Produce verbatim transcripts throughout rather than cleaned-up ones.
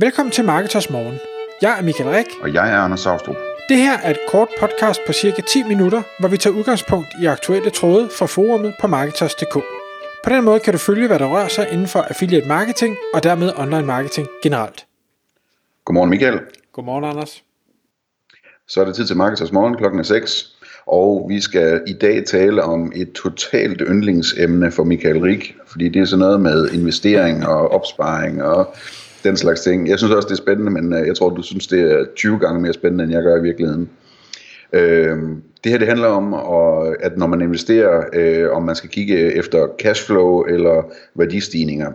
Velkommen til Marketers Morgen. Jeg er Michael Rik. Og jeg er Anders Saustrup. Det her er et kort podcast på cirka ti minutter, hvor vi tager udgangspunkt i aktuelle tråde fra forumet på Marketers punktum d k. På den måde kan du følge, hvad der rører sig inden for affiliate marketing og dermed online marketing generelt. Godmorgen Michael. Godmorgen Anders. Så er det tid til Marketers Morgen, klokken er seks. Og vi skal i dag tale om et totalt yndlingsemne for Michael Rik, fordi det er sådan noget med investering og opsparing og den slags ting. Jeg synes også, det er spændende, men jeg tror, du synes, det er tyve gange mere spændende, end jeg gør i virkeligheden. Øh, det her det handler om, at når man investerer, øh, om man skal kigge efter cashflow eller værdistigninger.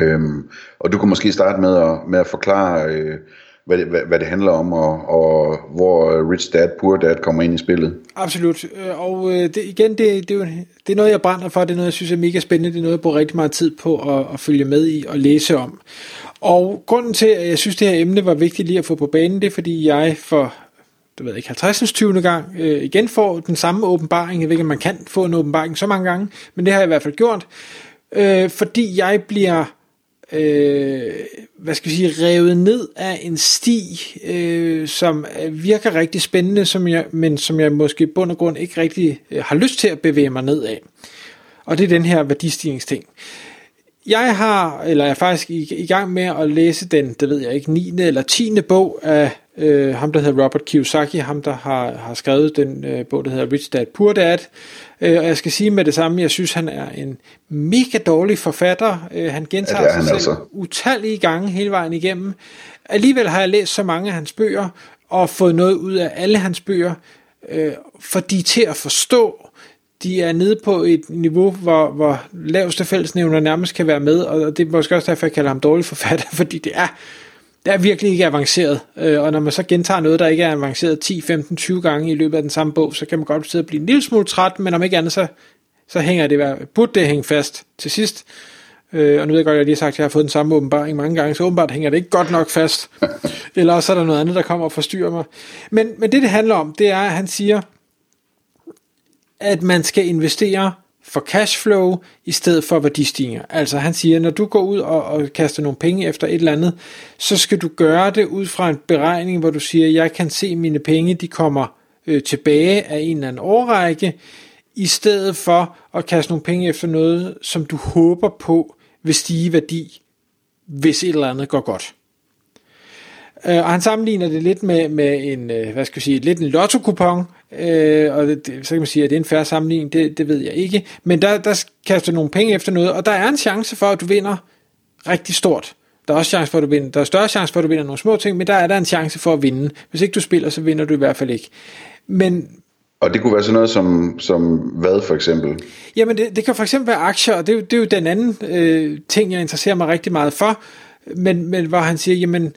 Øh, og du kan måske starte med at, med at forklare, øh, hvad, det, hvad, hvad det handler om, og, og hvor Rich Dad Poor Dad kommer ind i spillet. Absolut. Og det, igen, det, det, er jo, det er noget, jeg brænder for. Det er noget, jeg synes er mega spændende. Det er noget, jeg bruger rigtig meget tid på at, at følge med i og læse om. Og grunden til, at jeg synes, det her emne var vigtigt lige at få på banen, det er, fordi jeg for det ved jeg ikke, halvtreds tyvende gang øh, igen får den samme åbenbaring. Jeg ved ikke, om man kan få en åbenbaring så mange gange, men det har jeg i hvert fald gjort. Øh, fordi jeg bliver, øh, hvad skal vi sige, revet ned af en sti, øh, som virker rigtig spændende, som jeg, men som jeg måske i bund og grund ikke rigtig øh, har lyst til at bevæge mig ned af. Og det er den her værdistigningsting. Jeg har, eller jeg er faktisk i, i gang med at læse den, det ved jeg ikke, niende eller tiende bog af øh, ham, der hedder Robert Kiyosaki, ham, der har, har skrevet den øh, bog, der hedder Rich Dad Poor Dad. Øh, og jeg skal sige med det samme, jeg synes, han er en mega dårlig forfatter. Øh, han gentager ja, sig han selv altså. utallige gange hele vejen igennem. Alligevel har jeg læst så mange af hans bøger, og fået noget ud af alle hans bøger, øh, for de til at forstå. De er nede på et niveau, hvor, hvor laveste fællesnævner nærmest kan være med, og det er måske også derfor, jeg kalder ham dårlig forfatter, fordi det er, det er virkelig ikke avanceret. Og når man så gentager noget, der ikke er avanceret ti, femten, tyve gange i løbet af den samme bog, så kan man godt sidde og blive en lille smule træt, men om ikke andet, så, så hænger det, burde det hænge fast til sidst. Og nu ved jeg godt, at jeg lige har sagt, at jeg har fået den samme åbenbaring mange gange, så åbenbart hænger det ikke godt nok fast. Eller også er der noget andet, der kommer og forstyrrer mig. Men, men det, det handler om, det er, at han siger, at man skal investere for cashflow i stedet for værdistigninger. Altså han siger, når du går ud og, og kaster nogle penge efter et eller andet, så skal du gøre det ud fra en beregning, hvor du siger, jeg kan se, at mine penge de kommer øh, tilbage af en eller anden årrække, i stedet for at kaste nogle penge efter noget, som du håber på vil stige værdi, hvis et eller andet går godt. Og han sammenligner det lidt med, med en, hvad skal jeg sige, lidt en lotto-kupon, øh, og det, så kan man sige, at det er en fair sammenligning, det, det ved jeg ikke, men der, der kaster du nogle penge efter noget, og der er en chance for, at du vinder rigtig stort. Der er også chance for, at du vinder, der er større chance for, at du vinder nogle små ting, men der er der en chance for at vinde. Hvis ikke du spiller, så vinder du i hvert fald ikke. Men og det kunne være sådan noget som, som hvad for eksempel? Jamen det, det kan for eksempel være aktier, og det, det er jo den anden øh, ting, jeg interesserer mig rigtig meget for, men, men hvor han siger, jamen,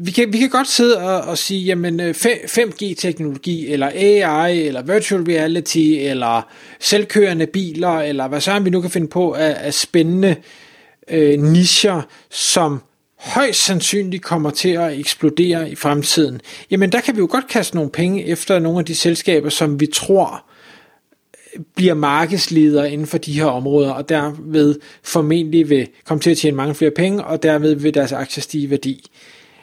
Vi kan, vi kan godt sidde og, og sige, jamen fem G-teknologi, eller A I, eller virtual reality, eller selvkørende biler, eller hvad så vi nu kan finde på af, af spændende øh, nischer, som højst sandsynligt kommer til at eksplodere i fremtiden. Jamen der kan vi jo godt kaste nogle penge efter nogle af de selskaber, som vi tror bliver markedsledere inden for de her områder, og derved formentlig vil komme til at tjene mange flere penge, og derved vil deres aktier stige i værdi.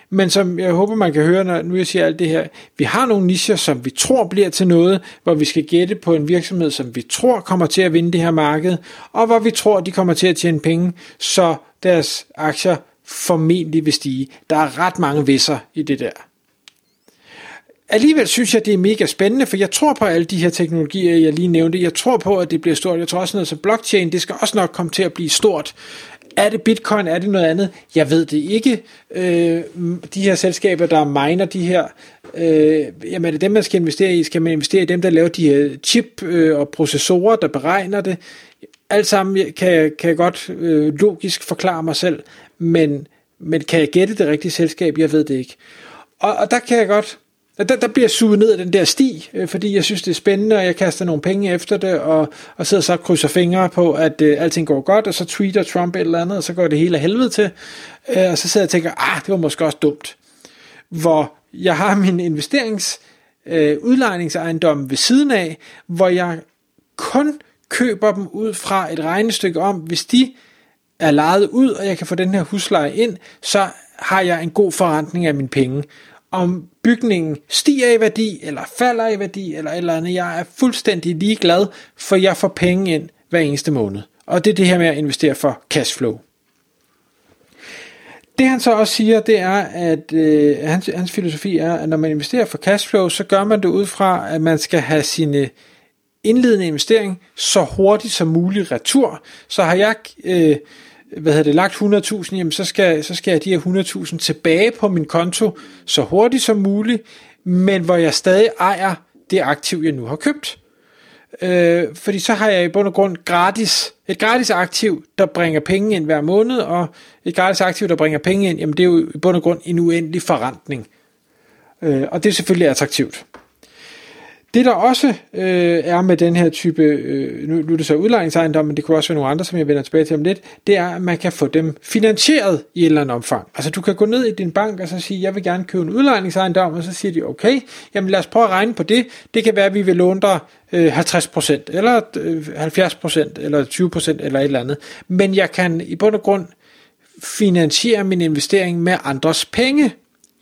Men som jeg håber, man kan høre, når nu jeg siger alt det her, vi har nogle nicher, som vi tror bliver til noget, hvor vi skal gætte på en virksomhed, som vi tror kommer til at vinde det her marked, og hvor vi tror, de kommer til at tjene penge, så deres aktier formentlig vil stige. Der er ret mange hvis'er i det der. Alligevel synes jeg, det er mega spændende, for jeg tror på alle de her teknologier, jeg lige nævnte. Jeg tror på, at det bliver stort. Jeg tror også noget som blockchain, det skal også nok komme til at blive stort. Er det bitcoin? Er det noget andet? Jeg ved det ikke. Øh, de her selskaber, der miner de her, øh, jamen er det dem, man skal investere i? Skal man investere i dem, der laver de her chip øh, og processorer, der beregner det? Alt sammen kan, kan jeg godt øh, logisk forklare mig selv, men, men kan jeg gætte det rigtige selskab? Jeg ved det ikke. Og, og der kan jeg godt, der, der bliver suget ned af den der sti, øh, fordi jeg synes, det er spændende, og jeg kaster nogle penge efter det, og, og sidder så og krydser fingre på, at øh, alting går godt, og så tweeter Trump et eller andet, og så går det hele af helvede til, øh, og så sidder jeg og tænker, ah, det var måske også dumt. Hvor jeg har min investerings øh, udlejningsejendom ved siden af, hvor jeg kun køber dem ud fra et regnestykke om, hvis de er lejet ud, og jeg kan få den her husleje ind, så har jeg en god forrentning af mine penge. Om bygningen stiger i værdi, eller falder i værdi, eller eller andet, jeg er fuldstændig ligeglad, for jeg får penge ind hver eneste måned. Og det er det her med at investere for cashflow. Det han så også siger, det er, at øh, hans, hans filosofi er, at når man investerer for cashflow, så gør man det ud fra, at man skal have sine indledende investering så hurtigt som muligt retur. Så har jeg øh, hvad hedder det, lagt hundrede tusind, jamen så skal, så skal jeg de her hundrede tusind tilbage på min konto så hurtigt som muligt, men hvor jeg stadig ejer det aktiv, jeg nu har købt. Øh, fordi så har jeg i bund og grund gratis, et gratis aktiv, der bringer penge ind hver måned, og et gratis aktiv, der bringer penge ind, jamen det er jo i bund og grund en uendelig forrentning. Øh, og det er selvfølgelig attraktivt. Det der også øh, er med den her type, øh, nu, nu er det så udlejningsejendomme, men det kunne også være nogle andre, som jeg vender tilbage til om lidt, det er, at man kan få dem finansieret i et eller andet omfang. Altså du kan gå ned i din bank og så sige, jeg vil gerne købe en udlejningsejendom, og så siger de, okay, jamen lad os prøve at regne på det. Det kan være, at vi vil låne dig øh, halvtreds procent, eller øh, halvfjerds procent, eller tyve procent, eller et eller andet. Men jeg kan i bund og grund finansiere min investering med andres penge.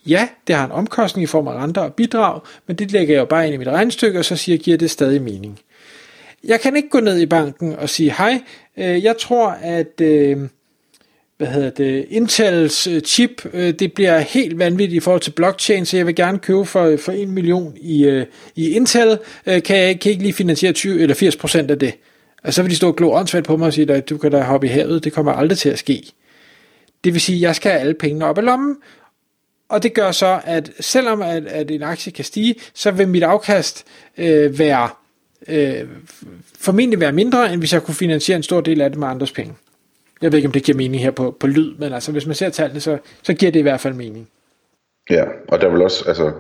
Ja, det har en omkostning i form af renter og bidrag, men det lægger jeg jo bare ind i mit regnestykke, og så siger jeg, giver det stadig mening. Jeg kan ikke gå ned i banken og sige, hej, jeg tror, at hvad hedder det, Intels chip, det bliver helt vanvittigt i forhold til blockchain, så jeg vil gerne købe for, for en million i, i Intel, kan jeg kan ikke lige finansiere tyve eller firs procent af det. Og så vil de stå og glo åndssvagt på mig og sige, du kan da hoppe i havet, det kommer aldrig til at ske. Det vil sige, at jeg skal have alle pengene op i lommen. Og det gør så, at selvom at, at en aktie kan stige, så vil mit afkast øh, være, øh, formentlig være mindre, end hvis jeg kunne finansiere en stor del af det med andres penge. Jeg ved ikke, om det giver mening her på, på lyd, men altså, hvis man ser tallene, så, så giver det i hvert fald mening. Ja, og der vil også, altså,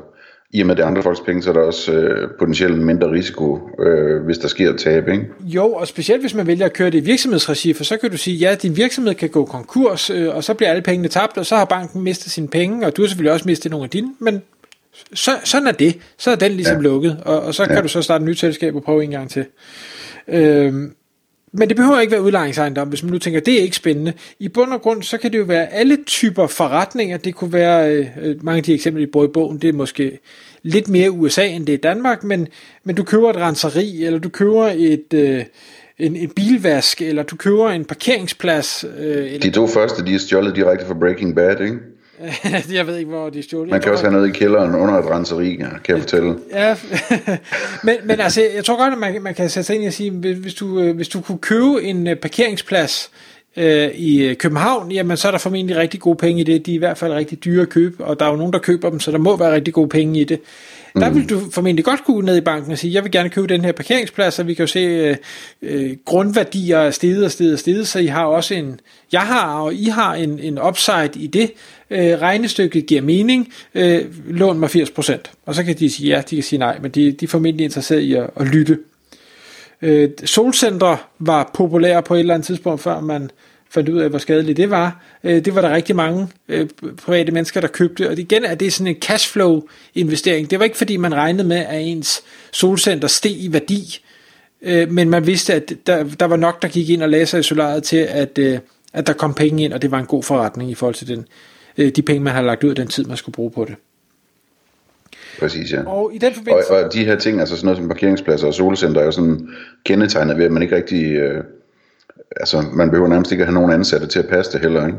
i og med det andre folks penge, så er der også øh, potentielt mindre risiko, øh, hvis der sker tab, ikke? Jo, og specielt hvis man vælger at køre det i virksomhedsregi, for så kan du sige, ja, din virksomhed kan gå konkurs, øh, og så bliver alle pengene tabt, og så har banken mistet sine penge, og du har selvfølgelig også mistet nogle af dine, men så, sådan er det. Så er den ligesom ja. lukket, og, og så kan ja. du så starte et nyt selskab og prøve en gang til. Øh, men det behøver ikke være udlejningsejendom, hvis man nu tænker, det er ikke spændende. I bund og grund, så kan det jo være alle typer forretninger. Det kunne være, øh, mange af de eksempler, I bruger i bogen, det er måske lidt mere U S A, end det er Danmark, men, men du køber et renseri, eller du køber et, øh, en, en bilvask, eller du køber en parkeringsplads. Øh, de to første, de er stjålet direkte fra Breaking Bad, ikke? Jeg ved ikke, hvor de stjålet. Man kan også have noget i kælderen under et renseri, kan jeg fortælle. Ja, men, men altså, jeg tror godt, at man, man kan sætte sig ind og sige, hvis du, hvis du kunne købe en parkeringsplads øh, i København, jamen så er der formentlig rigtig gode penge i det. De er i hvert fald rigtig dyre at købe, og der er jo nogen, der køber dem, så der må være rigtig gode penge i det. Der vil du formentlig godt kunne gå ned i banken og sige, jeg vil gerne købe den her parkeringsplads, og vi kan jo se øh, øh, grundværdier er steget og steget og steget, så I har også en, jeg har og I har en, en upside i det. Øh, regnestykket giver mening, øh, lån mig firs procent. Og så kan de sige ja, de kan sige nej, men de, de er formentlig interesseret i at, at lytte. Øh, solcentre var populære på et eller andet tidspunkt, før man fandt ud af, hvor skadeligt det var. Det var der rigtig mange private mennesker, der købte, og igen er det sådan en cashflow-investering. Det var ikke, fordi man regnede med, at ens solcenter steg i værdi, men man vidste, at der, der var nok, der gik ind og lagde sig i solariet til, at, at der kom penge ind, og det var en god forretning i forhold til den, de penge, man havde lagt ud af den tid, man skulle bruge på det. Præcis, ja. Og, i den forbindelse... og, og de her ting, altså sådan noget som parkeringspladser og solcenter, er jo sådan kendetegnet ved, at man ikke rigtig... Øh... Altså, man behøver nærmest ikke at have nogen ansatte til at passe det heller, ikke?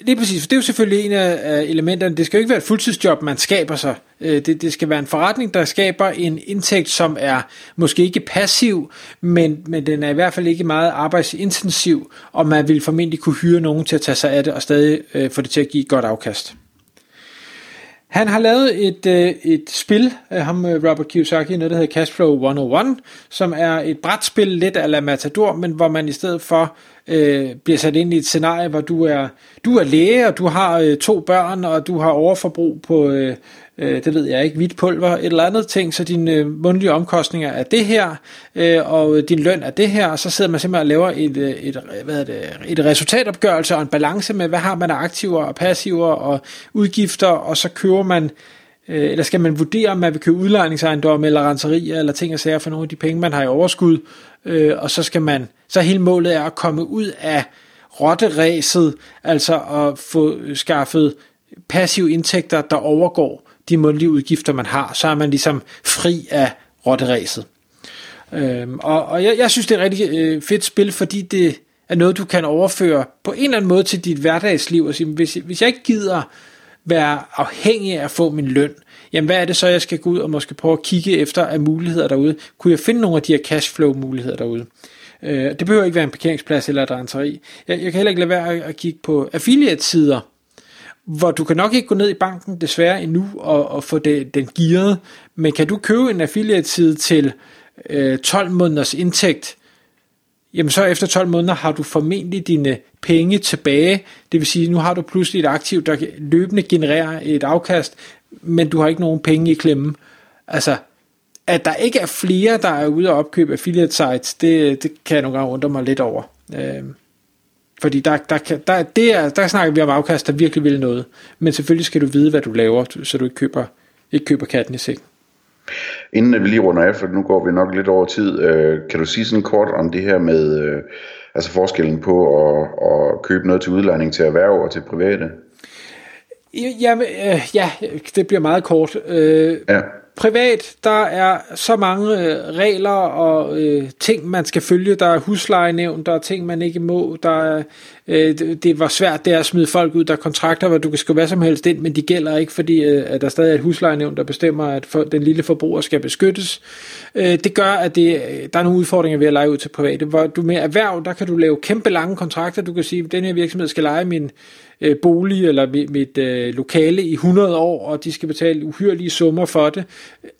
Lige præcis, for det er jo selvfølgelig en af elementerne. Det skal jo ikke være et fuldtidsjob, man skaber sig. Det, det skal være en forretning, der skaber en indtægt, som er måske ikke passiv, men, men den er i hvert fald ikke meget arbejdsintensiv, og man vil formentlig kunne hyre nogen til at tage sig af det, og stadig øh, få det til at give et godt afkast. Han har lavet et, øh, et spil, ham Robert Kiyosaki, noget der hedder Cashflow et hundrede og en, som er et brætspil, lidt a la Matador, men hvor man i stedet for øh, bliver sat ind i et scenarie, hvor du er, du er læge, og du har øh, to børn, og du har overforbrug på, øh, øh, det ved jeg ikke, hvidt pulver, et eller andet ting, så dine øh, månedlige omkostninger er det her, øh, og din løn er det her, og så sidder man simpelthen og laver et, et, hvad er det, et resultatopgørelse og en balance med, hvad har man af aktiver og passiver og udgifter, og så køber man, øh, eller skal man vurdere, om man vil købe udlejningsejendomme eller renserier eller ting og sager for nogle af de penge, man har i overskud, øh, og så skal man, så hele målet er at komme ud af rotteræset, altså at få skaffet passive indtægter, der overgår de månedlige udgifter, man har. Så er man ligesom fri af rotteræset. Øhm, og og jeg, jeg synes, det er et rigtig øh, fedt spil, fordi det er noget, du kan overføre på en eller anden måde til dit hverdagsliv og sige, hvis, hvis jeg ikke gider være afhængig af at få min løn, jamen hvad er det så, jeg skal gå ud og måske prøve at kigge efter af muligheder derude? Kunne jeg finde nogle af de her cashflow-muligheder derude? Øh, det behøver ikke være en parkeringsplads eller et renteri. Jeg, jeg kan heller ikke lade være at kigge på affiliate-sider, hvor du kan nok ikke gå ned i banken desværre endnu og, og få det, den gearet, men kan du købe en affiliate-side til øh, tolv måneders indtægt, jamen så efter tolv måneder har du formentlig dine penge tilbage, det vil sige, nu har du pludselig et aktiv, der løbende genererer et afkast, men du har ikke nogen penge i klemme. Altså, at der ikke er flere, der er ude og opkøbe affiliate sites, det, det kan jeg nogle gange undre mig lidt over. Øh, fordi der, der, kan, der, det er, der snakker vi om afkast, der virkelig vil noget, men selvfølgelig skal du vide, hvad du laver, så du ikke køber, ikke køber katten i sækken. Inden vi lige runder af, for nu går vi nok lidt over tid, øh, kan du sige sådan kort om det her med øh, altså forskellen på at, at købe noget til udlejning til erhverv og til private? Jamen, øh, ja, det bliver meget kort. Øh, ja. Privat, der er så mange øh, regler og øh, ting, man skal følge. Der er huslejenævn, der er ting, man ikke må. Der er, øh, det var svært det er at smide folk ud. Der er kontrakter, hvor du kan skrive hvad som helst ind, men de gælder ikke, fordi øh, at der stadig er et huslejenævn, der bestemmer, at for, den lille forbruger skal beskyttes. Øh, det gør, at det, der er nogle udfordringer ved at leje ud til private. Hvor du med erhverv, der kan du lave kæmpe lange kontrakter. Du kan sige, at den her virksomhed skal leje min øh, bolig eller mit, mit øh, lokale i hundrede år, og de skal betale uhyrlige summer for det.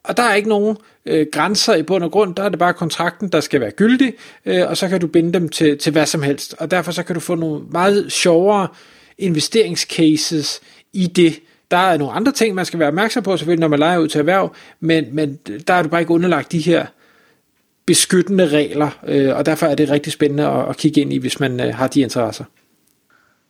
Og der er ikke nogen øh, grænser i bund og grund, der er det bare kontrakten, der skal være gyldig, øh, og så kan du binde dem til, til hvad som helst, og derfor så kan du få nogle meget sjovere investeringscases i det. Der er nogle andre ting, man skal være opmærksom på selvfølgelig, når man lejer ud til erhverv, men, men der er du bare ikke underlagt de her beskyttende regler, øh, og derfor er det rigtig spændende at, at kigge ind i, hvis man øh, har de interesser.